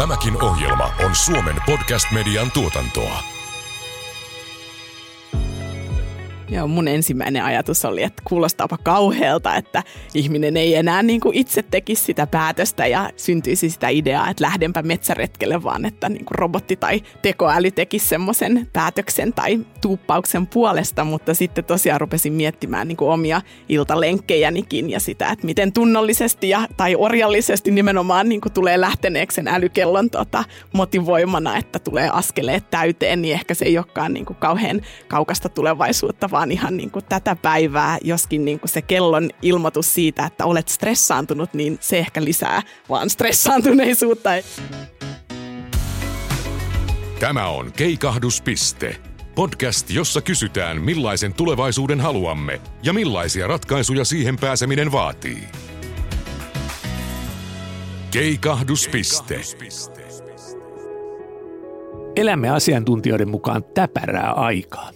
Tämäkin ohjelma on Suomen Podcast Median tuotantoa. Ja mun ensimmäinen ajatus oli, että kuulostaapa kauhealta, että ihminen ei enää niin kuin itse tekisi sitä päätöstä ja syntyisi sitä ideaa, että lähdenpä metsäretkelle, vaan että niin kuin robotti tai tekoäly tekisi semmoisen päätöksen tai tuuppauksen puolesta. Mutta sitten tosiaan rupesin miettimään niin kuin omia iltalenkkejänikin ja sitä, että miten tunnollisesti tai orjallisesti nimenomaan niin kuin tulee lähteneeksi sen älykellon motivoimana, että tulee askeleet täyteen, niin ehkä se ei olekaan niin kuin kauhean kaukasta tulevaisuutta, vaan ihan niin kuin tätä päivää, joskin niin kuin se kellon ilmoitus siitä, että olet stressaantunut, niin se ehkä lisää vaan stressaantuneisuutta. Tämä on Keikahduspiste, podcast, jossa kysytään, millaisen tulevaisuuden haluamme ja millaisia ratkaisuja siihen pääseminen vaatii. Keikahduspiste. Elämme asiantuntijoiden mukaan täpärää aikaa.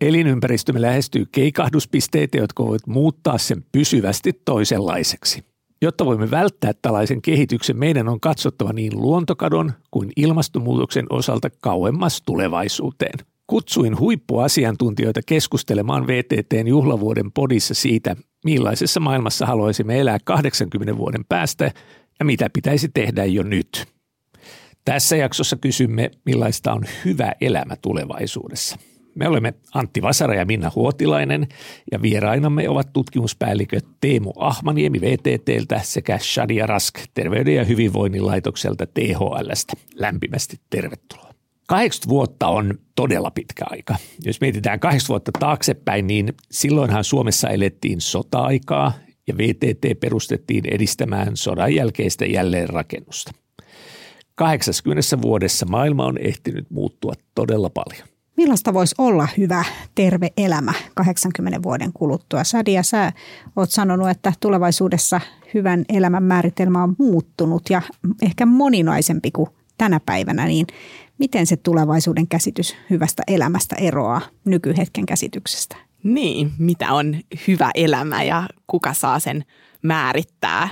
Elinympäristömme lähestyy keikahduspisteitä, jotka voivat muuttaa sen pysyvästi toisenlaiseksi. Jotta voimme välttää tällaisen kehityksen, meidän on katsottava niin luontokadon kuin ilmastonmuutoksen osalta kauemmas tulevaisuuteen. Kutsuin huippuasiantuntijoita keskustelemaan VTT:n juhlavuoden podissa siitä, millaisessa maailmassa haluaisimme elää 80 vuoden päästä ja mitä pitäisi tehdä jo nyt. Tässä jaksossa kysymme, millaista on hyvä elämä tulevaisuudessa. Me olemme Antti Vasara ja Minna Huotilainen ja vierainamme ovat tutkimuspäällikkö Teemu Ahmaniemi VTT:ltä sekä Shadia Rask Terveyden ja hyvinvoinnin laitokselta THL:stä. Lämpimästi tervetuloa. 80 vuotta on todella pitkä aika. Jos mietitään 80 vuotta taaksepäin, niin silloinhan Suomessa elettiin sota-aikaa ja VTT perustettiin edistämään sodan jälkeistä jälleenrakennusta. 80 vuodessa maailma on ehtinyt muuttua todella paljon. Millaista voisi olla hyvä, terve elämä 80 vuoden kuluttua? Shadia, sä oot sanonut, että tulevaisuudessa hyvän elämän määritelmä on muuttunut ja ehkä moninaisempi kuin tänä päivänä. Niin miten se tulevaisuuden käsitys hyvästä elämästä eroaa nykyhetken käsityksestä? Niin, mitä on hyvä elämä ja kuka saa sen määrittää?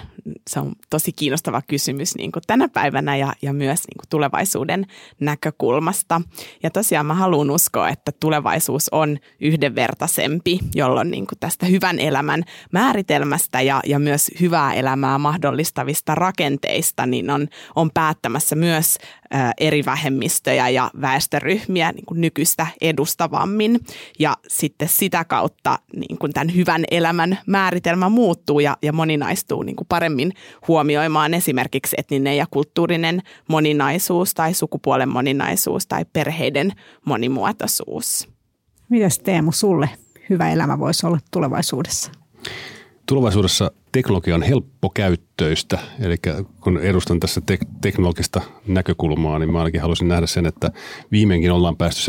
Se on tosi kiinnostava kysymys niin kuin tänä päivänä ja myös niin kuin tulevaisuuden näkökulmasta. Ja tosiaan mä haluan uskoa, että tulevaisuus on yhdenvertaisempi, jolloin niin kuin tästä hyvän elämän määritelmästä ja myös hyvää elämää mahdollistavista rakenteista niin on päättämässä myös eri vähemmistöjä ja väestöryhmiä niin kuin nykyistä edustavammin. Ja sitten sitä kautta niin kuin tämän hyvän elämän määritelmä muuttuu ja moninaistuu niin kuin paremmin huomioimaan esimerkiksi etninen ja kulttuurinen moninaisuus tai sukupuolen moninaisuus tai perheiden monimuotoisuus. Mitäs Teemu, sulle hyvä elämä voisi olla tulevaisuudessa? Tulevaisuudessa teknologia on helppokäyttöistä, eli kun edustan tässä teknologista näkökulmaa, niin mä ainakin haluaisin nähdä sen, että viimeinkin ollaan päästy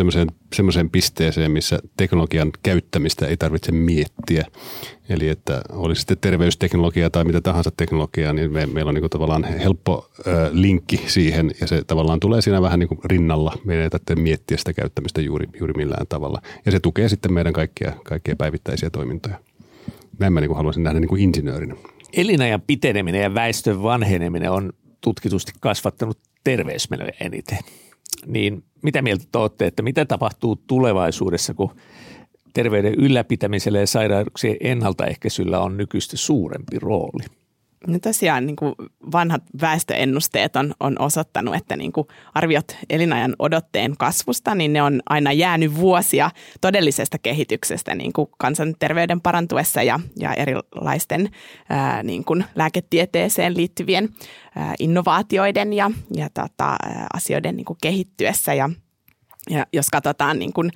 semmoiseen pisteeseen, missä teknologian käyttämistä ei tarvitse miettiä. Eli että oli sitten terveysteknologia tai mitä tahansa teknologiaa, niin meillä on niin kuin tavallaan helppo linkki siihen ja se tavallaan tulee siinä vähän niin kuin rinnalla. Meidän ei tarvitse miettiä sitä käyttämistä juuri millään tavalla ja se tukee sitten meidän kaikkia päivittäisiä toimintoja. Näin mä niin kuin haluaisin nähdä niin kuin insinöörinä. Elinajan piteneminen ja väestön vanheneminen on tutkitusti kasvattanut terveysmenoja eniten. Niin mitä mieltä te olette, että mitä tapahtuu tulevaisuudessa, kun terveyden ylläpitämisellä ja sairauksien ennaltaehkäisyllä on nykyistä suurempi rooli? No tosiaan niin kuin vanhat väestöennusteet on osoittanut, että niin kuin arviot elinajan odotteen kasvusta, niin ne on aina jäänyt vuosia todellisesta kehityksestä niin kuin kansanterveyden parantuessa ja erilaisten niin kuin lääketieteeseen liittyvien innovaatioiden ja asioiden niin kuin kehittyessä. Ja jos katsotaan niin kuin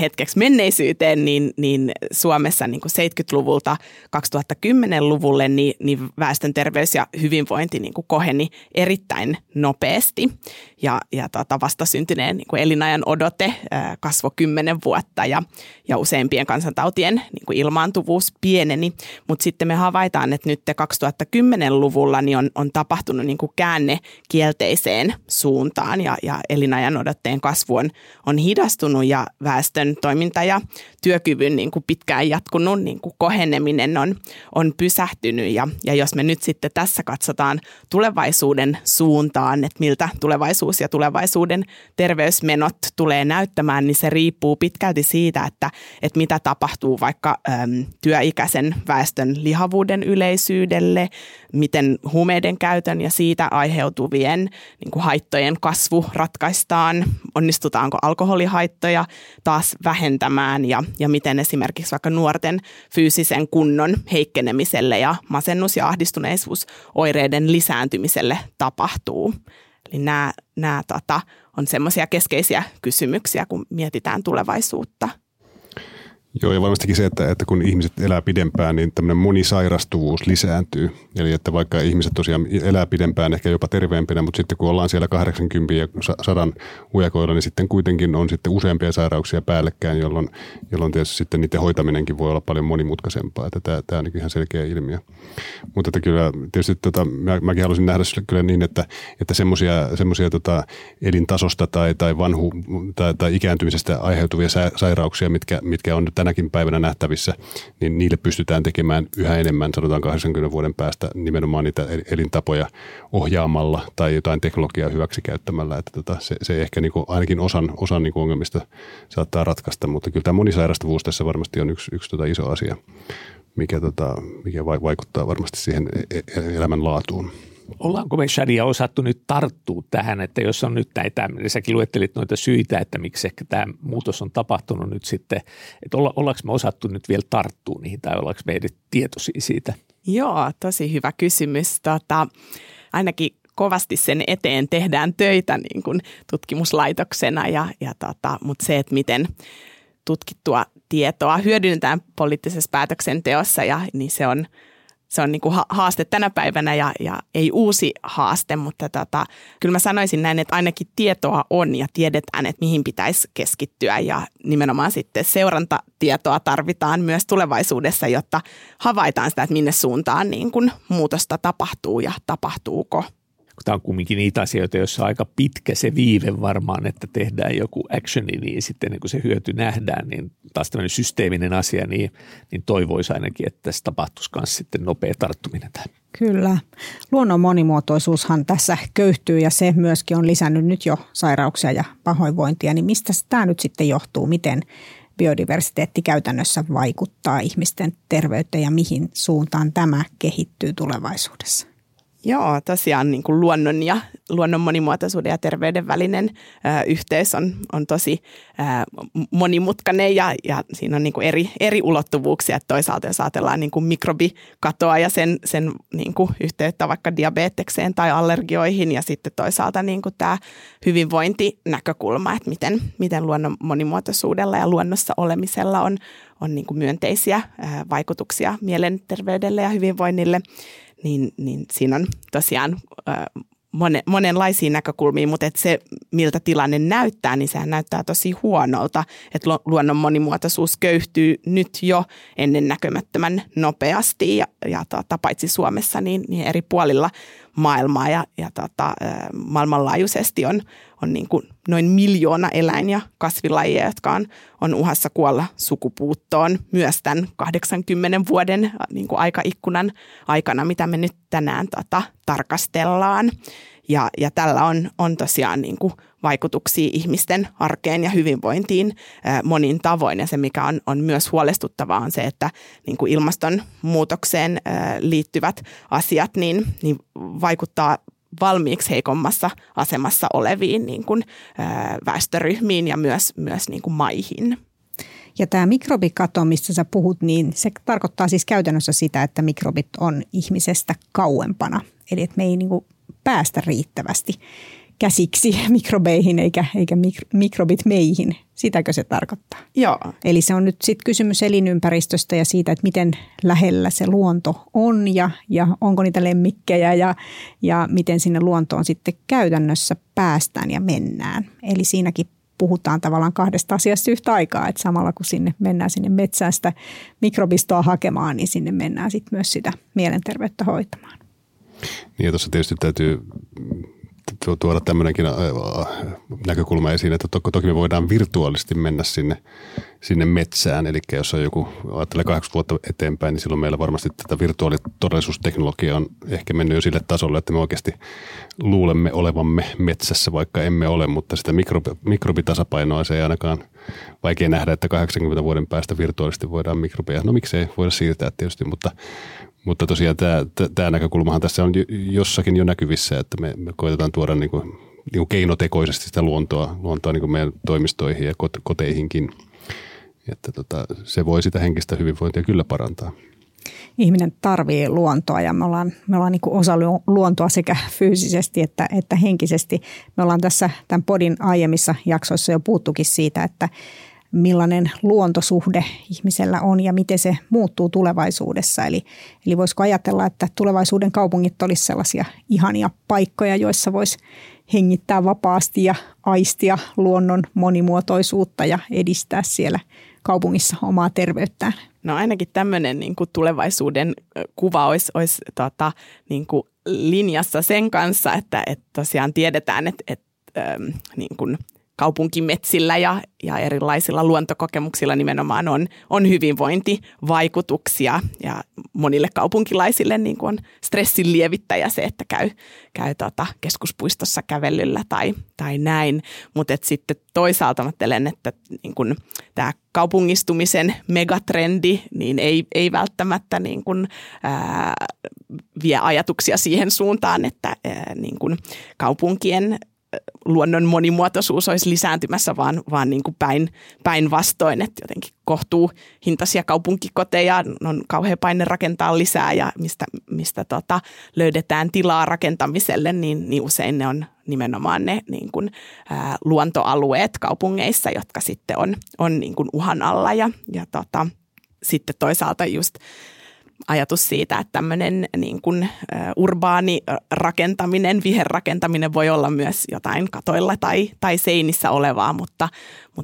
hetkeksi menneisyyteen, niin Suomessa niin kuin 70-luvulta 2010-luvulle niin väestön terveys ja hyvinvointi niin kuin koheni erittäin nopeasti. Ja vastasyntyneen niin kuin elinajan odote kasvoi 10 vuotta ja useimpien kansantautien niin kuin ilmaantuvuus pieneni. Mutta sitten me havaitaan, että nyt 2010-luvulla niin on tapahtunut niin kuin käänne kielteiseen suuntaan ja elinajan odotteen kasvu on hidastunut ja väestön toiminta- ja työkyvyn niin kuin pitkään jatkunut niin kuin koheneminen on pysähtynyt. Ja jos me nyt sitten tässä katsotaan tulevaisuuden suuntaan, että miltä tulevaisuus ja tulevaisuuden terveysmenot tulee näyttämään, niin se riippuu pitkälti siitä, että mitä tapahtuu vaikka työikäisen väestön lihavuuden yleisyydelle, miten huumeiden käytön ja siitä aiheutuvien niin kuin haittojen kasvu ratkaistaan, onnistutaanko alkoholihaittoja taas vähentämään ja miten esimerkiksi vaikka nuorten fyysisen kunnon heikkenemiselle ja masennus- ja ahdistuneisuusoireiden lisääntymiselle tapahtuu. Eli nämä on semmoisia keskeisiä kysymyksiä, kun mietitään tulevaisuutta. Joo, ja varmastikin se, että kun ihmiset elää pidempään, niin tämmöinen monisairastuvuus lisääntyy. Eli että vaikka ihmiset tosiaan elää pidempään, ehkä jopa terveempinä, mutta sitten kun ollaan siellä 80 ja 100 hujakoilla, niin sitten kuitenkin on sitten useampia sairauksia päällekkäin, jolloin tietysti sitten niiden hoitaminenkin voi olla paljon monimutkaisempaa. Että tämä on ihan selkeä ilmiö. Mutta että kyllä tietysti mäkin haluaisin nähdä kyllä niin, että semmoisia elintasosta tai ikääntymisestä aiheutuvia sairauksia, mitkä on tänäkin päivänä nähtävissä, niin niille pystytään tekemään yhä enemmän, sanotaan 80 vuoden päästä, nimenomaan niitä elintapoja ohjaamalla tai jotain teknologiaa hyväksikäyttämällä. Että se ehkä niin kuin ainakin osan niin kuin ongelmista saattaa ratkaista, mutta kyllä tämä monisairastavuus tässä varmasti on yksi iso asia, mikä vaikuttaa varmasti siihen elämänlaatuun. Ollaanko me, Shadia, osattu nyt tarttua tähän, että jos on nyt näitä, säkin luettelit noita syitä, että miksi ehkä tämä muutos on tapahtunut nyt sitten, että ollaanko me osattu nyt vielä tarttua niihin tai ollaanko me edes tietoisia siitä? Joo, tosi hyvä kysymys. Ainakin kovasti sen eteen tehdään töitä niin kuin tutkimuslaitoksena, mutta se, että miten tutkittua tietoa hyödynnetään poliittisessa päätöksenteossa, ja niin se on niin kuin haaste tänä päivänä ja ei uusi haaste, mutta kyllä mä sanoisin näin, että ainakin tietoa on ja tiedetään, että mihin pitäisi keskittyä. Ja nimenomaan sitten seurantatietoa tarvitaan myös tulevaisuudessa, jotta havaitaan sitä, että minne suuntaan niin kuin muutosta tapahtuu ja tapahtuuko. Tämä on kumminkin niitä asioita, joissa on aika pitkä se viive varmaan, että tehdään joku actioni, niin sitten kun se hyöty nähdään, niin taas tämmöinen systeeminen asia, niin toivoisi ainakin, että tässä tapahtuisi myös sitten nopea tarttuminen tähän. Kyllä. Luonnon monimuotoisuushan tässä köyhtyy ja se myöskin on lisännyt nyt jo sairauksia ja pahoinvointia, niin mistä tämä nyt sitten johtuu, miten biodiversiteetti käytännössä vaikuttaa ihmisten terveyteen ja mihin suuntaan tämä kehittyy tulevaisuudessa? Joo, tosiaan niin kuin luonnon monimuotoisuuden ja terveyden välinen yhteys on tosi monimutkainen ja siinä on niin kuin eri ulottuvuuksia. Et toisaalta jos ajatellaan niin kuin mikrobikatoa ja sen niin kuin yhteyttä vaikka diabetekseen tai allergioihin ja sitten toisaalta niin kuin tämä hyvinvointinäkökulma, että miten luonnon monimuotoisuudella ja luonnossa olemisella on niin kuin myönteisiä vaikutuksia mielenterveydelle ja hyvinvoinnille. Niin siinä on tosiaan monenlaisia näkökulmia, mutta et se, miltä tilanne näyttää, niin sehän näyttää tosi huonolta. Et luonnon monimuotoisuus köyhtyy nyt jo ennennäkemättömän nopeasti ja paitsi Suomessa, niin eri puolilla maailmaa ja maailmanlaajuisesti on niin kuin noin 1 miljoona eläin- ja kasvilajia, jotka on uhassa kuolla sukupuuttoon myös tämän 80 vuoden niin kuin aikaikkunan aikana, mitä me nyt tänään tarkastellaan. Ja tällä on tosiaan niin kuin vaikutuksia ihmisten arkeen ja hyvinvointiin monin tavoin. Ja se, mikä on myös huolestuttavaa, on se, että niin kuin ilmastonmuutokseen liittyvät asiat niin vaikuttaa valmiiksi heikommassa asemassa oleviin niin kuin väestöryhmiin ja myös niin kuin maihin. Ja tämä mikrobikato, mistä sä puhut, niin se tarkoittaa siis käytännössä sitä, että mikrobit on ihmisestä kauempana. Eli että me ei niin kuin päästä riittävästi käsiksi mikrobeihin eikä mikrobit meihin. Sitäkö se tarkoittaa? Joo. Eli se on nyt sitten kysymys elinympäristöstä ja siitä, että miten lähellä se luonto on ja onko niitä lemmikkejä ja miten sinne luontoon sitten käytännössä päästään ja mennään. Eli siinäkin puhutaan tavallaan kahdesta asiasta yhtä aikaa, että samalla kun sinne mennään sinne metsään sitä mikrobistoa hakemaan, niin sinne mennään sitten myös sitä mielenterveyttä hoitamaan. Niin ja tuossa tietysti täytyy tuoda tämmöinenkin näkökulma esiin, että toki me voidaan virtuaalisesti mennä sinne metsään. Eli jos on joku, ajattelee 80 vuotta eteenpäin, niin silloin meillä varmasti tätä virtuaalitodellisuusteknologiaa on ehkä mennyt jo sille tasolle, että me oikeasti luulemme olevamme metsässä, vaikka emme ole, mutta sitä mikrobitasapainoa se ei ainakaan vaikea nähdä, että 80 vuoden päästä virtuaalisesti voidaan mikrobeja. No miksei voida siirtää tietysti, mutta tosiaan tämä näkökulmahan tässä on jossakin jo näkyvissä, että me koitetaan tuoda niin kuin keinotekoisesti sitä luontoa niin kuin meidän toimistoihin ja koteihinkin. Että se voi sitä henkistä hyvinvointia kyllä parantaa. Ihminen tarvitsee luontoa ja me ollaan niin kuin osa luontoa sekä fyysisesti että henkisesti. Me ollaan tässä tämän podin aiemmissa jaksoissa jo puhuttukin siitä, että millainen luontosuhde ihmisellä on ja miten se muuttuu tulevaisuudessa. Eli voisiko ajatella, että tulevaisuuden kaupungit olisi sellaisia ihania paikkoja, joissa voisi hengittää vapaasti ja aistia luonnon monimuotoisuutta ja edistää siellä kaupungissa omaa terveyttään? No ainakin tämmöinen niin kuin tulevaisuuden kuva olisi niin kuin linjassa sen kanssa, että tosiaan tiedetään, että niin kuin kaupunkimetsillä ja erilaisilla luontokokemuksilla nimenomaan on hyvinvointivaikutuksia ja monille kaupunkilaisille niin kuin on stressin lievittäjä se, että käy keskuspuistossa kävelyllä tai näin, mutta sitten toisaalta ajattelen, että niin kuin tämä kaupungistumisen megatrendi niin ei välttämättä niin kuin, vie ajatuksia siihen suuntaan, että niin kuin kaupunkien luonnon monimuotoisuus olisi lisääntymässä, vaan niin kuin päinvastoin, että jotenkin kohtuuhintaisia kaupunkikoteja on kauhea paine rakentaa lisää ja mistä löydetään tilaa rakentamiselle, niin usein ne on nimenomaan ne niin kuin, luontoalueet kaupungeissa, jotka sitten on niin kuin uhan alla ja sitten toisaalta just ajatus siitä, että tämmöinen niin kuin urbaani rakentaminen, viherrakentaminen voi olla myös jotain katoilla tai seinissä olevaa, mutta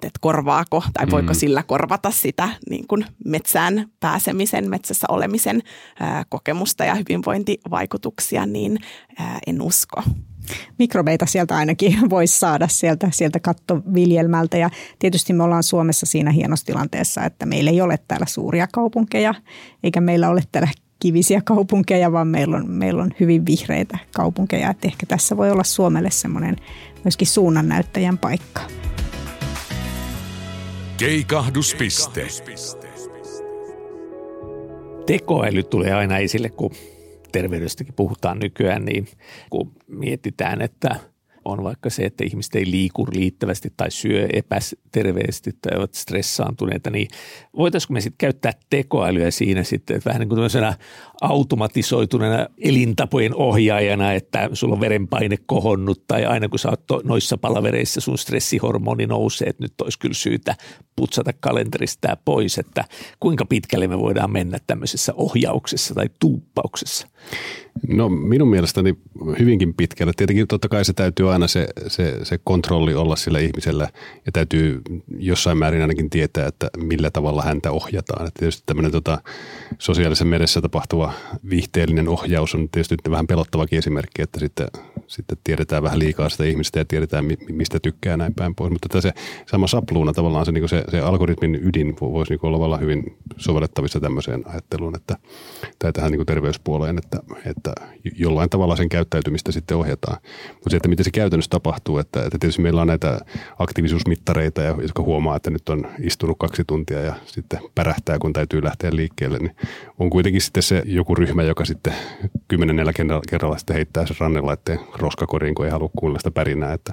et korvaako tai voiko sillä korvata sitä niin kuin metsään pääsemisen, metsässä olemisen kokemusta ja hyvinvointivaikutuksia, niin en usko. Mikrobeita sieltä ainakin voisi saada sieltä kattoviljelmältä ja tietysti me ollaan Suomessa siinä hienossa tilanteessa, että meillä ei ole täällä suuria kaupunkeja eikä meillä ole täällä kivisiä kaupunkeja, vaan meillä on hyvin vihreitä kaupunkeja. Et ehkä tässä voi olla Suomelle semmoinen myöskin suunnannäyttäjän paikka. Keikahduspiste. Tekoäly tulee aina esille, kun terveydestäkin puhutaan nykyään, niin kun mietitään, että on vaikka se, että ihmiset ei liiku riittävästi tai syö epäterveesti tai ovat stressaantuneita, niin voitaisiinko me sitten käyttää tekoälyä siinä sitten, että vähän niin kuin tämmöisenä automatisoituneena elintapojen ohjaajana, että sulla on verenpaine kohonnut tai aina kun sä oot noissa palavereissa sun stressihormoni nousee, että nyt olisi kyllä syytä putsata kalenterista pois, että kuinka pitkälle me voidaan mennä tämmöisessä ohjauksessa tai tuuppauksessa? No minun mielestäni hyvinkin pitkälle. Tietenkin totta kai se täytyy aina se kontrolli olla sillä ihmisellä ja täytyy jossain määrin ainakin tietää, että millä tavalla häntä ohjataan. Että tietysti tämmöinen sosiaalisessa mediassa tapahtuva viihteellinen ohjaus on tietysti vähän pelottavakin esimerkki, että sitten tiedetään vähän liikaa sitä ihmistä ja tiedetään mistä tykkää näin päin pois. Mutta tämä se sama sapluuna tavallaan se, niin se algoritmin ydin voisi niin olla hyvin sovellettavissa tämmöiseen ajatteluun että, tai tähän niin terveyspuoleen, että jollain tavalla sen käyttäytymistä sitten ohjataan. Mutta se, että miten se käytännössä tapahtuu, että tietysti meillä on näitä aktiivisuusmittareita, jotka huomaa, että nyt on istunut 2 tuntia ja sitten pärähtää, kun täytyy lähteä liikkeelle, niin on kuitenkin sitten se joku ryhmä, joka sitten 10. kerralla sitten heittää sen rannelaitteen roskakoriin, kun ei halua kuunnella sitä pärinää. Että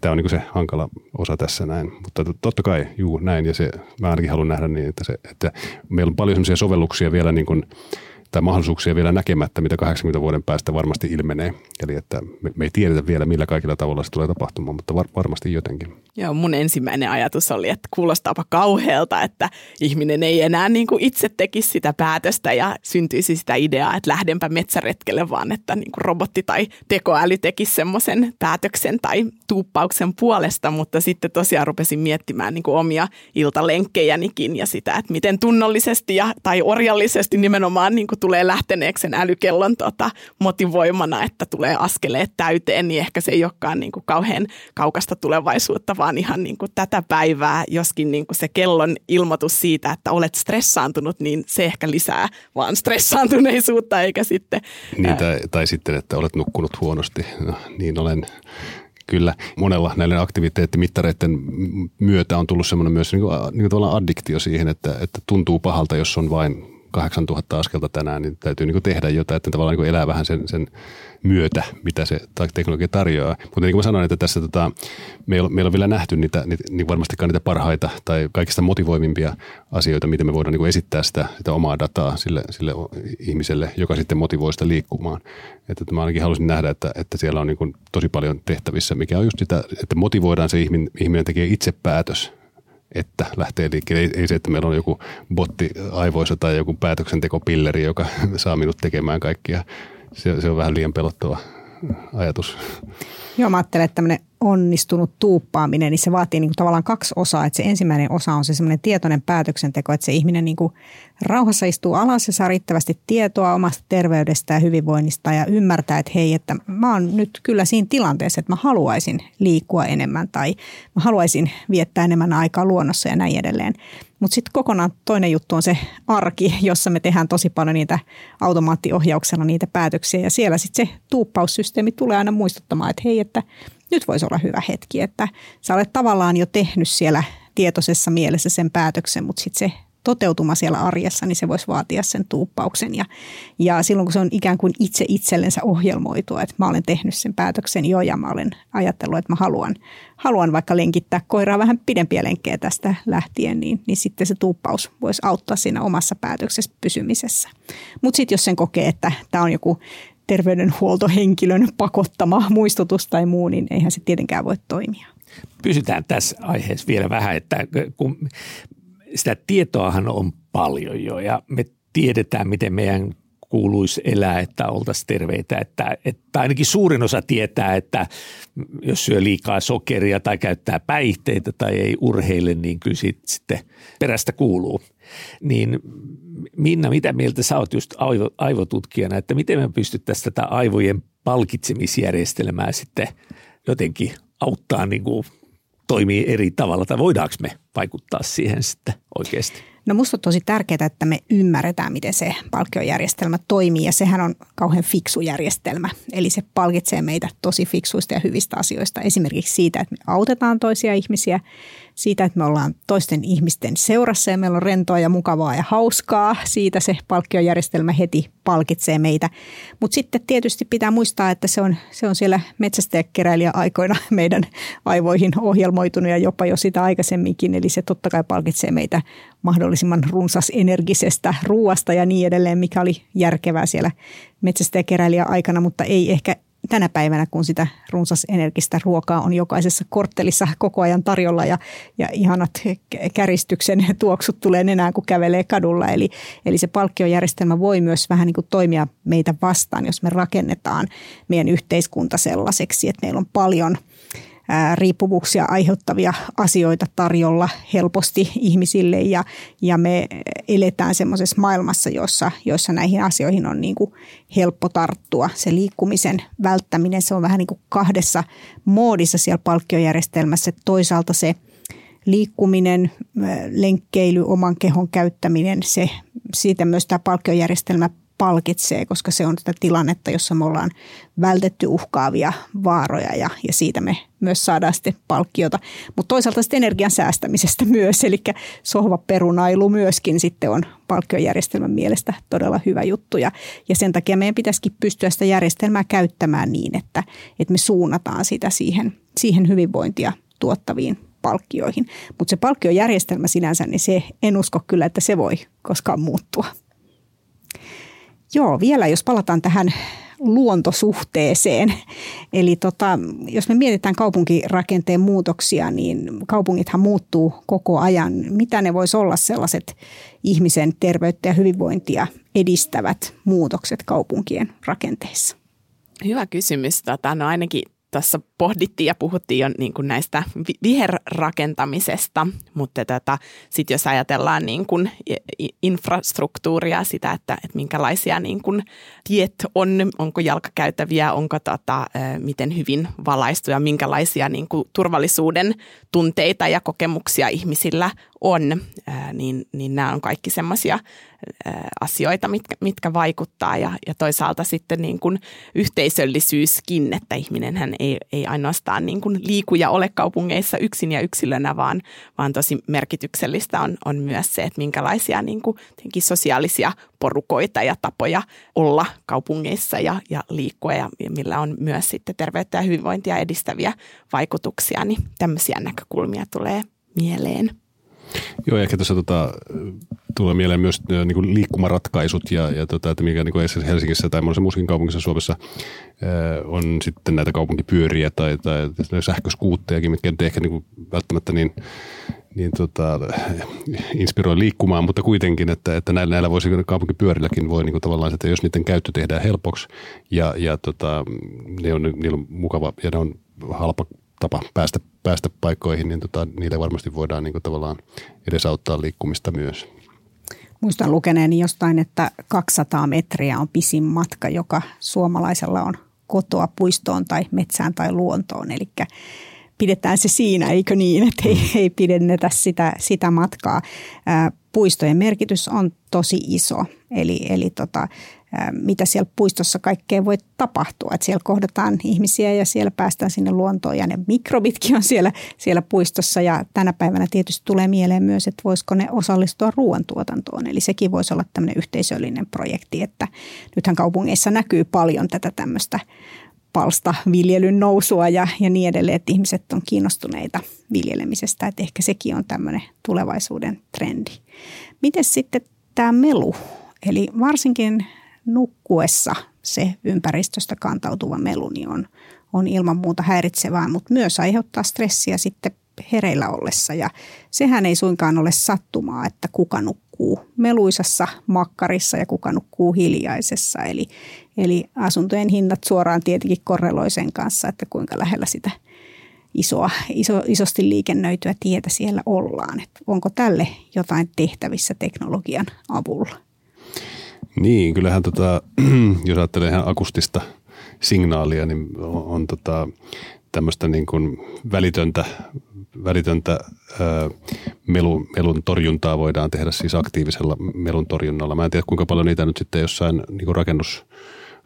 tämä on niin se hankala osa tässä näin. Mutta totta kai, näin. Ja se, mä ainakin haluan nähdä niin, että meillä on paljon sellaisia sovelluksia vielä niin kuin tai mahdollisuuksia vielä näkemättä, mitä 80 vuoden päästä varmasti ilmenee. Eli että me ei tiedetä vielä, millä kaikilla tavalla se tulee tapahtumaan, mutta varmasti jotenkin. Joo, mun ensimmäinen ajatus oli, että kuulostaapa kauhealta, että ihminen ei enää niin kuin itse tekisi sitä päätöstä ja syntyisi sitä ideaa, että lähdenpä metsäretkelle, vaan että niin kuin robotti tai tekoäly tekisi semmoisen päätöksen tai tuuppauksen puolesta, mutta sitten tosiaan rupesin miettimään niin kuin omia iltalenkkejänikin ja sitä, että miten tunnollisesti ja, tai orjallisesti nimenomaan niin kuin tulee lähteneeksi sen älykellon motivoimana, että tulee askeleet täyteen, niin ehkä se ei olekaan niin kuin kauhean kaukasta tulevaisuutta, vaan ihan niin kuin tätä päivää, joskin niin kuin se kellon ilmoitus siitä, että olet stressaantunut, niin se ehkä lisää vaan stressaantuneisuutta, eikä sitten. Niin, tai sitten, että olet nukkunut huonosti, no, niin olen. Kyllä, monella näiden aktiviteettimittareiden myötä on tullut semmoinen myös niin kuin tavallaan addiktio siihen, että tuntuu pahalta, jos on vain 8000 askelta tänään, niin täytyy niin kuin tehdä jotain, että tavallaan niin kuin elää vähän sen myötä, mitä se teknologia tarjoaa. Mutta niin kuin mä sanoin, että tässä meillä on vielä nähty niitä varmastikaan niitä parhaita tai kaikista motivoivimpia asioita, miten me voidaan niin kuin esittää sitä omaa dataa sille ihmiselle, joka sitten motivoi sitä liikkumaan. Että mä ainakin halusin nähdä, että siellä on niin kuin tosi paljon tehtävissä, mikä on just sitä, että motivoidaan se ihminen tekee itse päätös, että lähtee liikkeelle. Ei se, että meillä on joku botti aivoissa tai joku päätöksentekopilleri, joka saa minut tekemään kaikkia. Se on vähän liian pelottava ajatus. Joo, mä ajattelen, että tämmöinen onnistunut tuuppaaminen, niin se vaatii niinku tavallaan kaksi osaa. Että se ensimmäinen osa on se semmoinen tietoinen päätöksenteko, että se ihminen niinku rauhassa istuu alas ja saa riittävästi tietoa omasta terveydestä ja hyvinvoinnista ja ymmärtää, että hei, että mä oon nyt kyllä siinä tilanteessa, että mä haluaisin liikkua enemmän tai mä haluaisin viettää enemmän aikaa luonnossa ja näin edelleen. Mutta sitten kokonaan toinen juttu on se arki, jossa me tehdään tosi paljon niitä automaattiohjauksella niitä päätöksiä ja siellä sitten se tuuppaussysteemi tulee aina muistuttamaan, että hei, että nyt voisi olla hyvä hetki, että sä olet tavallaan jo tehnyt siellä tietoisessa mielessä sen päätöksen, mutta sitten se toteutuma siellä arjessa, niin se voisi vaatia sen tuuppauksen. Ja silloin, kun se on ikään kuin itse itsellensä ohjelmoitua, että mä olen tehnyt sen päätöksen jo ja mä olen ajatellut, että mä haluan vaikka lenkittää koiraa vähän pidempiä lenkkejä tästä lähtien, niin sitten se tuuppaus voisi auttaa siinä omassa päätöksessä pysymisessä. Mutta sitten jos sen kokee, että tämä on joku terveydenhuoltohenkilön pakottama muistutus tai muu, niin eihän se tietenkään voi toimia. Pysytään tässä aiheessa vielä vähän, että kun sitä tietoahan on paljon jo ja me tiedetään, miten meidän kuuluisi elää, että oltaisiin terveitä. Että ainakin suurin osa tietää, että jos syö liikaa sokeria tai käyttää päihteitä tai ei urheile, niin kyllä siitä sitten perästä kuuluu. Niin Minna, mitä mieltä sä oot just aivotutkijana, että miten me pystyttäisiin tätä aivojen palkitsemisjärjestelmää sitten jotenkin auttaa niin kuin toimii eri tavalla tai voidaanko me vaikuttaa siihen sitten oikeasti? No musta on tosi tärkeää, että me ymmärretään, miten se palkkiojärjestelmä toimii ja sehän on kauhean fiksu järjestelmä. Eli se palkitsee meitä tosi fiksuista ja hyvistä asioista. Esimerkiksi siitä, että me autetaan toisia ihmisiä, siitä, että me ollaan toisten ihmisten seurassa ja meillä on rentoa ja mukavaa ja hauskaa. Siitä se palkkiojärjestelmä heti palkitsee meitä. Mutta sitten tietysti pitää muistaa, että se on siellä metsästäjäkeräilijä aikoina meidän aivoihin ohjelmoitunut ja jopa jo sitä aikaisemminkin. Eli se totta kai palkitsee meitä mahdollisimman runsasenergisestä ruuasta ja niin edelleen, mikä oli järkevää siellä metsästäjäkeräilijä aikana, mutta ei ehkä tänä päivänä, kun sitä runsasenergistä ruokaa on jokaisessa korttelissa koko ajan tarjolla ja ihanat käristyksen tuoksut tulee nenään, kun kävelee kadulla. Eli se palkkiojärjestelmä voi myös vähän niin kuin toimia meitä vastaan, jos me rakennetaan meidän yhteiskunta sellaiseksi, että meillä on paljon riippuvuuksia aiheuttavia asioita tarjolla helposti ihmisille ja me eletään semmoisessa maailmassa, jossa näihin asioihin on niin kuin helppo tarttua. Se liikkumisen välttäminen, se on vähän niin kuin kahdessa moodissa siellä palkkiojärjestelmässä. Toisaalta se liikkuminen, lenkkeily, oman kehon käyttäminen, siitä myös tämä palkkiojärjestelmä palkitsee, koska se on tätä tilannetta, jossa me ollaan vältetty uhkaavia vaaroja ja siitä me myös saadaan sitten palkkiota. Mutta toisaalta sitten energian säästämisestä myös, eli sohvaperunailu myöskin sitten on palkkiojärjestelmän mielestä todella hyvä juttu. Ja sen takia meidän pitäisikin pystyä sitä järjestelmää käyttämään niin, että me suunnataan sitä siihen hyvinvointia tuottaviin palkkioihin. Mutta se palkkiojärjestelmä sinänsä, niin se en usko kyllä, että se voi koskaan muuttua. Joo, vielä jos palataan tähän luontosuhteeseen. Eli jos me mietitään kaupunkirakenteen muutoksia, niin kaupungithan muuttuu koko ajan. Mitä ne voisi olla sellaiset ihmisen terveyttä ja hyvinvointia edistävät muutokset kaupunkien rakenteissa? Hyvä kysymys. No ainakin tuossa pohdittiin ja puhuttiin jo niin kuin näistä viherrakentamisesta, mutta sitten jos ajatellaan niin kuin infrastruktuuria, sitä, että minkälaisia niin kuin tiet on, onko jalkakäytäviä, onko miten hyvin valaistuja, minkälaisia niin kuin turvallisuuden tunteita ja kokemuksia ihmisillä on, niin nämä on kaikki semmoisia asioita, mitkä vaikuttaa ja toisaalta sitten niin kuin yhteisöllisyyskin, että ihminenhän ei ainoastaan niin kuin liikuja ole kaupungeissa yksin ja yksilönä, vaan tosi merkityksellistä on myös se, että minkälaisia niin kuin sosiaalisia porukoita ja tapoja olla kaupungeissa ja liikkua ja millä on myös sitten terveyttä ja hyvinvointia edistäviä vaikutuksia, niin tämmöisiä näkökulmia tulee mieleen. Joo, ehkä tuossa tulee mieleen myös niin liikkumaratkaisut ja että mikä niin Helsingissä tai monessa muussakin kaupungissa Suomessa on sitten näitä kaupunkipyöriä tai sähköskuuttejakin, mitkä nyt ehkä niin välttämättä niin inspiroi liikkumaan, mutta kuitenkin, että näillä voisi kaupunkipyörilläkin voi niin tavallaan, että jos niiden käyttö tehdään helpoksi ja niillä on mukava ja ne on halpa tapa päästä paikkoihin, niin niille varmasti voidaan niin tavallaan edesauttaa liikkumista myös. Muistan lukeneeni jostain, että 200 metriä on pisin matka, joka suomalaisella on kotoa puistoon tai metsään tai luontoon. Eli pidetään se siinä, eikö niin, että ei pidennetä sitä matkaa. Puistojen merkitys on tosi iso, eli mitä siellä puistossa kaikkea voi tapahtua. Että siellä kohdataan ihmisiä ja siellä päästään sinne luontoon ja ne mikrobitkin on siellä puistossa. Ja tänä päivänä tietysti tulee mieleen myös, että voisiko ne osallistua ruoantuotantoon. Eli sekin voisi olla tämmöinen yhteisöllinen projekti, että nythän kaupungeissa näkyy paljon tätä tämmöistä palstaviljelyn nousua ja niin edelleen, että ihmiset on kiinnostuneita viljelemisestä. Että ehkä sekin on tämmöinen tulevaisuuden trendi. Miten sitten tämä melu? Eli varsinkin nukkuessa se ympäristöstä kantautuva melu niin on ilman muuta häiritsevää, mutta myös aiheuttaa stressiä sitten hereillä ollessa. Ja sehän ei suinkaan ole sattumaa, että kuka nukkuu meluisassa makkarissa ja kuka nukkuu hiljaisessa. Eli asuntojen hinnat suoraan tietenkin korreloi sen kanssa, että kuinka lähellä sitä isosti liikennöityä tietä siellä ollaan. Et onko tälle jotain tehtävissä teknologian avulla? Niin, kyllähän jos ajattelee ihan akustista signaalia, niin on tämmöistä niin kuin välitöntä melun torjuntaa voidaan tehdä siis aktiivisella melun torjunnalla. Mä en tiedä, kuinka paljon niitä nyt sitten jossain niin kuin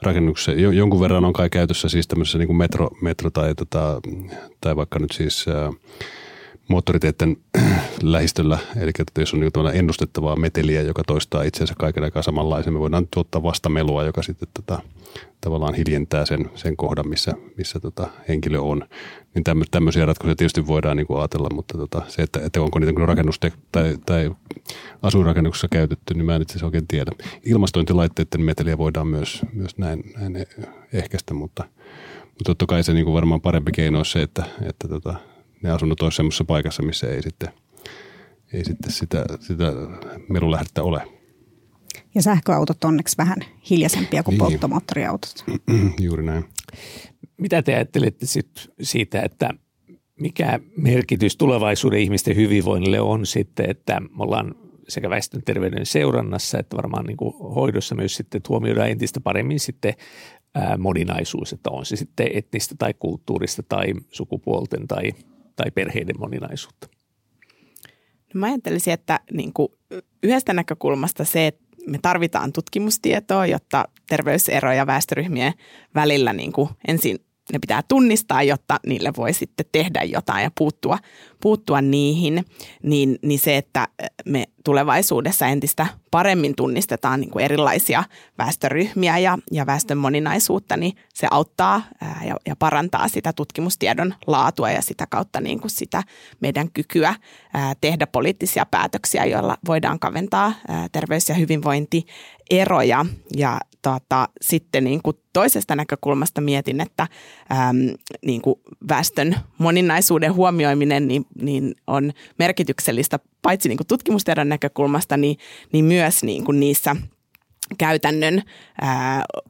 rakennuksessa, jonkun verran on kai käytössä siis tämmöisessä niin kuin metro tai vaikka nyt siis moottoriteiden lähistöllä, eli jos on niin ennustettavaa meteliä, joka toistaa itseensä kaiken aikaa samanlaisen, me voidaan tuottaa vastamelua, joka sitten tavallaan hiljentää sen kohdan, missä henkilö on. Niin tämmöisiä ratkaisuja tietysti voidaan niin kuin ajatella, mutta se, että onko niitä rakennusta tai asuinrakennuksessa käytetty, niin mä en itse asiassa oikein tiedä. Ilmastointilaitteiden meteliä voidaan myös näin ehkäistä, mutta totta kai se niin kuin varmaan parempi keino on se, että ne asunnot olisi semmoisessa paikassa, missä ei sitten sitä melulähdettä ole. Ja sähköautot onneksi vähän hiljaisempia kuin polttomoottoriautot. Juuri näin. Mitä te ajattelette siitä, että mikä merkitys tulevaisuuden ihmisten hyvinvoinnille on sitten, että me ollaan sekä väestön terveyden seurannassa, että varmaan niin kuin hoidossa myös sitten huomioidaan entistä paremmin sitten moninaisuus, että on se sitten etnistä tai kulttuurista tai sukupuolten tai perheiden moninaisuutta? No mä ajattelisin, että niin kuin yhdestä näkökulmasta se, että me tarvitaan tutkimustietoa, jotta terveyseroja väestöryhmien välillä niin kuin ensin ne pitää tunnistaa, jotta niille voi sitten tehdä jotain ja puuttua niihin, niin se, että me tulevaisuudessa entistä paremmin tunnistetaan niin kuin erilaisia väestöryhmiä ja väestön moninaisuutta, niin se auttaa ja parantaa sitä tutkimustiedon laatua ja sitä kautta niin kuin sitä meidän kykyä tehdä poliittisia päätöksiä, joilla voidaan kaventaa terveys- ja hyvinvointieroja. Ja sitten niin kuin toisesta näkökulmasta mietin, että niin kuin väestön moninaisuuden huomioiminen niin on merkityksellistä paitsi niin kuin tutkimustiedon näkökulmasta, niin myös niin kuin niissä käytännön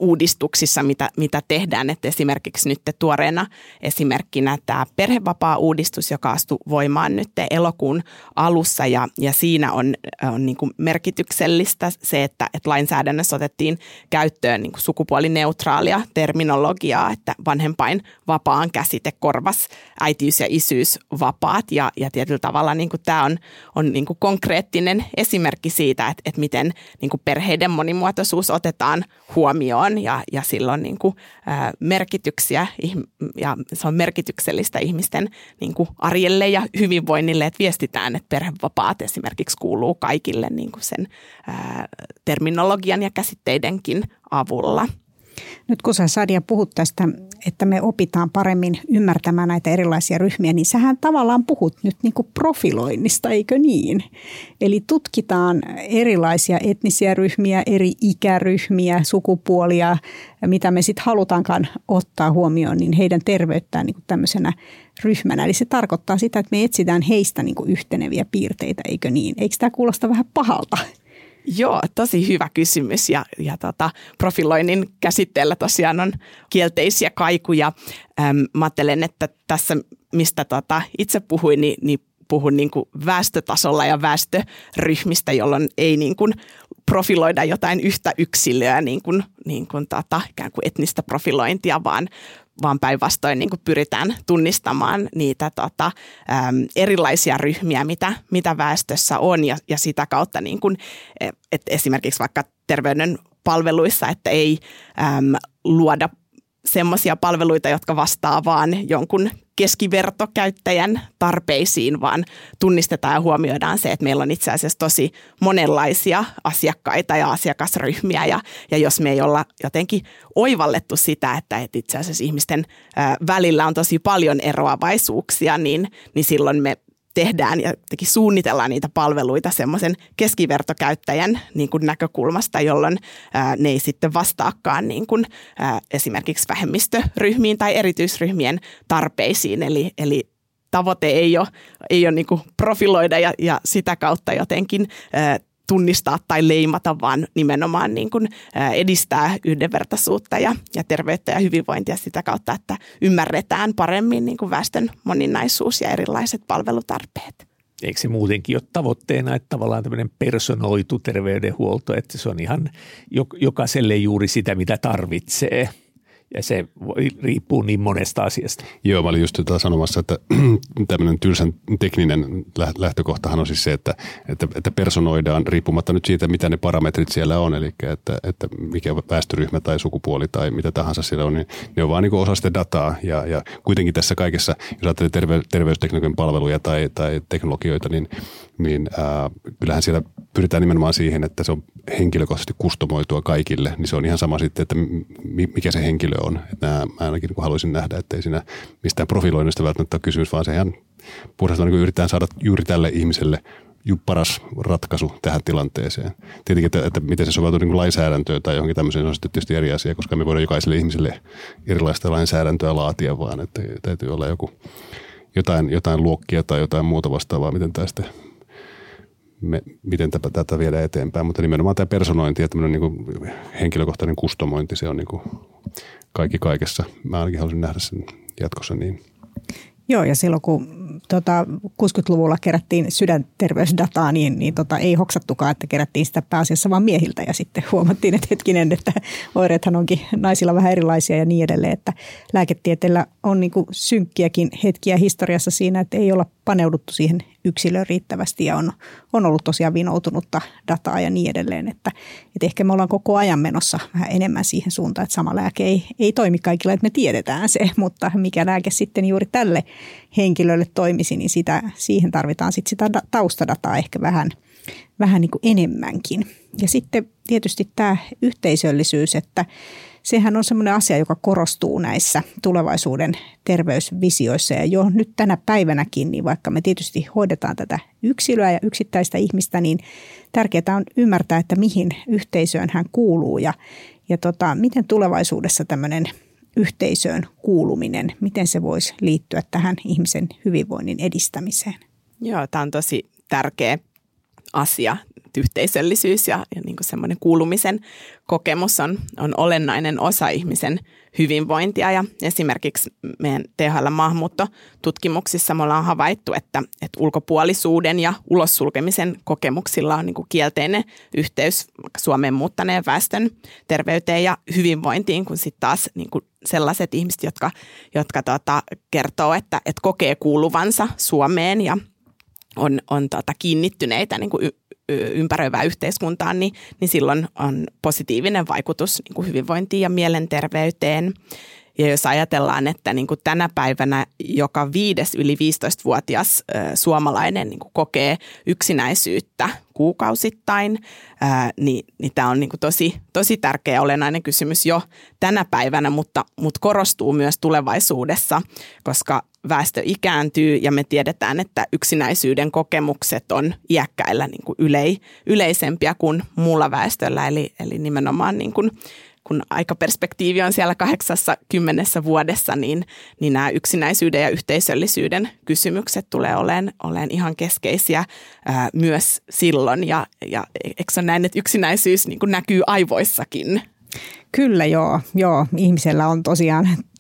uudistuksissa, mitä tehdään. Että esimerkiksi nyt tuoreena esimerkkinä tämä perhevapaa-uudistus, joka astui voimaan nyt elokuun alussa. Ja siinä on niin kuin merkityksellistä se, että lainsäädännössä otettiin käyttöön niin kuin sukupuolineutraalia terminologiaa, että vanhempain vapaan käsite korvasi äitiys- ja isyysvapaat. Ja tietyllä tavalla niin kuin tämä on niin kuin konkreettinen esimerkki siitä, että miten niin kuin perheiden monimuotoisuus otetaan huomioon ja sillä on niin kuin, merkityksiä ja se on merkityksellistä ihmisten niin kuin arjelle ja hyvinvoinnille, että viestitään, että perhevapaat esimerkiksi kuuluu kaikille niin kuin sen terminologian ja käsitteidenkin avulla. Nyt kun sä, Shadia, puhut tästä, että me opitaan paremmin ymmärtämään näitä erilaisia ryhmiä, niin sähän tavallaan puhut nyt niin kuin profiloinnista, eikö niin? Eli tutkitaan erilaisia etnisiä ryhmiä, eri ikäryhmiä, sukupuolia, mitä me sitten halutaankaan ottaa huomioon, niin heidän terveyttään niin kuin tämmöisenä ryhmänä. Eli se tarkoittaa sitä, että me etsitään heistä niin kuin yhteneviä piirteitä, eikö niin? Eikö tämä kuulosta vähän pahalta? Joo, tosi hyvä kysymys ja profiloinnin käsitteellä tosiaan on kielteisiä kaikuja. Mä ajattelen, että tässä mistä itse puhuin, niin puhun niin kuin väestötasolla ja väestöryhmistä, jolloin ei niin kuin profiloida jotain yhtä yksilöä niin kuin ikään kuin etnistä profilointia, vaan päinvastoin niin kuin pyritään tunnistamaan niitä erilaisia ryhmiä, mitä väestössä on ja sitä kautta niin kuin, että esimerkiksi vaikka terveydenpalveluissa, että ei luoda semmoisia palveluita, jotka vastaa vaan jonkun keskivertokäyttäjän tarpeisiin, vaan tunnistetaan ja huomioidaan se, että meillä on itse asiassa tosi monenlaisia asiakkaita ja asiakasryhmiä. Ja jos me ei olla jotenkin oivallettu sitä, että itse asiassa ihmisten välillä on tosi paljon eroavaisuuksia, niin silloin me tehdään ja suunnitellaan niitä palveluita semmoisen keskivertokäyttäjän niin kuin näkökulmasta, jolloin ne ei sitten vastaakaan niin kuin, esimerkiksi vähemmistöryhmiin tai erityisryhmien tarpeisiin. Eli tavoite ei ole niin kuin profiloida ja sitä kautta jotenkin tunnistaa tai leimata, vaan nimenomaan niin kuin edistää yhdenvertaisuutta ja terveyttä ja hyvinvointia sitä kautta, että ymmärretään paremmin niin kuin väestön moninaisuus ja erilaiset palvelutarpeet. Eikö se muutenkin ole tavoitteena, että tavallaan tämmöinen personoitu terveydenhuolto, että se on ihan jokaiselle juuri sitä, mitä tarvitsee. Ja se riippuu niin monesta asiasta. Joo, mä olin just sanomassa, että tämmöinen tylsän tekninen lähtökohtahan on siis se, että personoidaan riippumatta nyt siitä, mitä ne parametrit siellä on. Eli että mikä väestöryhmä tai sukupuoli tai mitä tahansa siellä on, niin ne on vaan niin kuin osa sitä dataa. Ja kuitenkin tässä kaikessa, jos ajattelee terveysteknologian palveluja tai teknologioita, niin kyllähän siellä pyritään nimenomaan siihen, että se on henkilökohtaisesti kustomoitua kaikille. Niin se on ihan sama sitten, että mikä se henkilö on. Että mä ainakin haluaisin nähdä, että ei siinä mistään profiloinnista välttämättä ole kysymys, vaan se ihan puhdastaan niin yritetään saada juuri tälle ihmiselle paras ratkaisu tähän tilanteeseen. Tietenkin, että miten se soveltuu niin kuin lainsäädäntöön tai johonkin tämmöiseen, on sitten tietysti eri asia, koska me voidaan jokaiselle ihmiselle erilaista lainsäädäntöä laatia, vaan että täytyy olla jotain luokkia tai jotain muuta vastaavaa, miten tämä sitten miten tätä viedä eteenpäin, mutta nimenomaan tämä personointi ja tämmöinen niin kuin henkilökohtainen kustomointi, se on niin kuin kaikki kaikessa. Mä ainakin haluaisin nähdä sen jatkossa niin. Joo, ja silloin kun 60-luvulla kerättiin sydänterveysdataa, niin ei hoksattukaan, että kerättiin sitä pääasiassa vaan miehiltä ja sitten huomattiin, että hetkinen, että oireethan onkin naisilla vähän erilaisia ja niin edelleen, että lääketieteellä on niin kuin synkkiäkin hetkiä historiassa siinä, että ei olla paneuduttu siihen yksilöön riittävästi ja on ollut tosiaan vinoutunutta dataa ja niin edelleen, että ehkä me ollaan koko ajan menossa vähän enemmän siihen suuntaan, että sama lääke ei toimi kaikilla, että me tiedetään se, mutta mikä lääke sitten juuri tälle henkilölle toimisi, niin siihen tarvitaan sitten sitä taustadataa ehkä vähän niin kuin enemmänkin. Ja sitten tietysti tämä yhteisöllisyys, että sehän on semmoinen asia, joka korostuu näissä tulevaisuuden terveysvisioissa ja jo nyt tänä päivänäkin, niin vaikka me tietysti hoidetaan tätä yksilöä ja yksittäistä ihmistä, niin tärkeää on ymmärtää, että mihin yhteisöön hän kuuluu ja miten tulevaisuudessa tämmöinen yhteisöön kuuluminen, miten se voisi liittyä tähän ihmisen hyvinvoinnin edistämiseen. Joo, tämä on tosi tärkeä asia että yhteisöllisyys ja niin kuin semmoinen kuulumisen kokemus on olennainen osa ihmisen hyvinvointia. Ja esimerkiksi meidän THL maahanmuuttotutkimuksissa me ollaan havaittu, että ulkopuolisuuden ja ulossulkemisen kokemuksilla on niin kuin kielteinen yhteys Suomeen muuttaneen väestön terveyteen ja hyvinvointiin, kun sitten taas niin kuin sellaiset ihmiset, jotka kertoo, että kokee kuuluvansa Suomeen ja on kiinnittyneitä niin kuin ympäröivää yhteiskuntaan, niin silloin on positiivinen vaikutus niin kuin hyvinvointiin ja mielenterveyteen. Ja jos ajatellaan, että niin kuin tänä päivänä joka 5. yli 15-vuotias suomalainen niin kuin kokee yksinäisyyttä kuukausittain, niin tämä on niin kuin tosi tärkeä olennainen kysymys jo tänä päivänä, mutta korostuu myös tulevaisuudessa, koska väestö ikääntyy ja me tiedetään, että yksinäisyyden kokemukset on iäkkäillä niin kuin yleisempiä kuin muulla väestöllä, eli nimenomaan niin kuin kun aikaperspektiivi on siellä 8-10 vuodessa, niin nämä yksinäisyyden ja yhteisöllisyyden kysymykset tulee olemaan ihan keskeisiä myös silloin. Ja eikö se ole näin, että yksinäisyys niin kuin näkyy aivoissakin? Kyllä joo. Ihmisellä on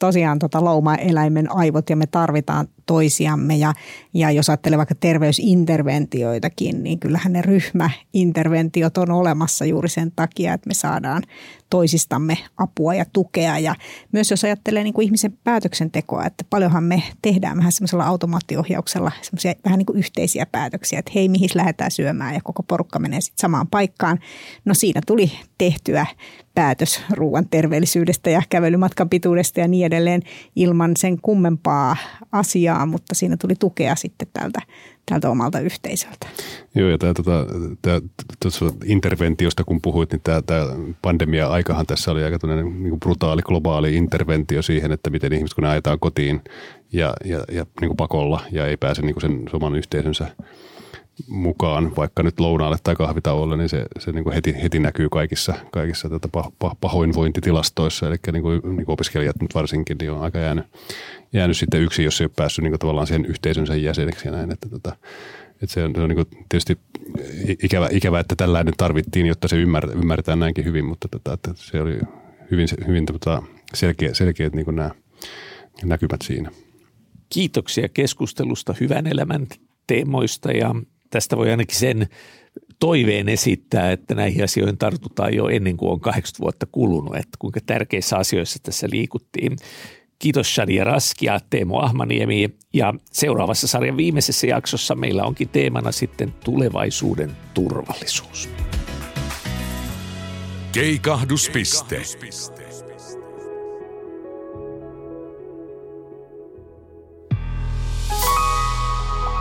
tosiaan louma-eläimen aivot ja me tarvitaan toisiamme ja jos ajattelee vaikka terveysinterventioitakin, niin kyllähän ne ryhmäinterventiot on olemassa juuri sen takia, että me saadaan toisistamme apua ja tukea. Ja myös jos ajattelee niin kuin ihmisen päätöksentekoa, että paljonhan me tehdään vähän semmoisella automaattiohjauksella semmoisia vähän niin kuin yhteisiä päätöksiä, että hei, mihin lähdetään syömään ja koko porukka menee sitten samaan paikkaan. No siinä tuli tehtyä päätös ruoan terveellisyydestä ja kävelymatkan pituudesta ja niin edelleen ilman sen kummempaa asiaa, mutta siinä tuli tukea sitten tältä omalta yhteisöltä. Joo, ja tämä interventiosta kun puhuit, niin tämä pandemia-aikahan tässä oli aika niin brutaali, globaali interventio siihen, että miten ihmiset, kun ne ajetaan kotiin ja niin kuin pakolla ja ei pääse niin kuin sen oman yhteisönsä mukaan, vaikka nyt lounaalle tai kahvitauolle, niin se niin kuin heti näkyy kaikissa pahoinvointitilastoissa. Eli niin kuin opiskelijat nyt varsinkin niin on aika jäänyt sitten yksin, jos ei ole päässyt niin kuin tavallaan sen yhteisönsä jäseneksi ja näin. Että se on niin kuin tietysti ikävä, että tällainen tarvittiin, jotta se ymmärretään näinkin hyvin, mutta että se oli hyvin selkeät niin kuin nämä näkymät siinä. Kiitoksia keskustelusta hyvän elämän teemoista, ja tästä voi ainakin sen toiveen esittää, että näihin asioihin tartutaan jo ennen kuin on 80 vuotta kulunut, että kuinka tärkeissä asioissa tässä liikuttiin. Kiitos Shadia Rask ja Teemu Ahmaniemi, ja seuraavassa sarjan viimeisessä jaksossa meillä onkin teemana sitten tulevaisuuden turvallisuus. Keikahduspiste.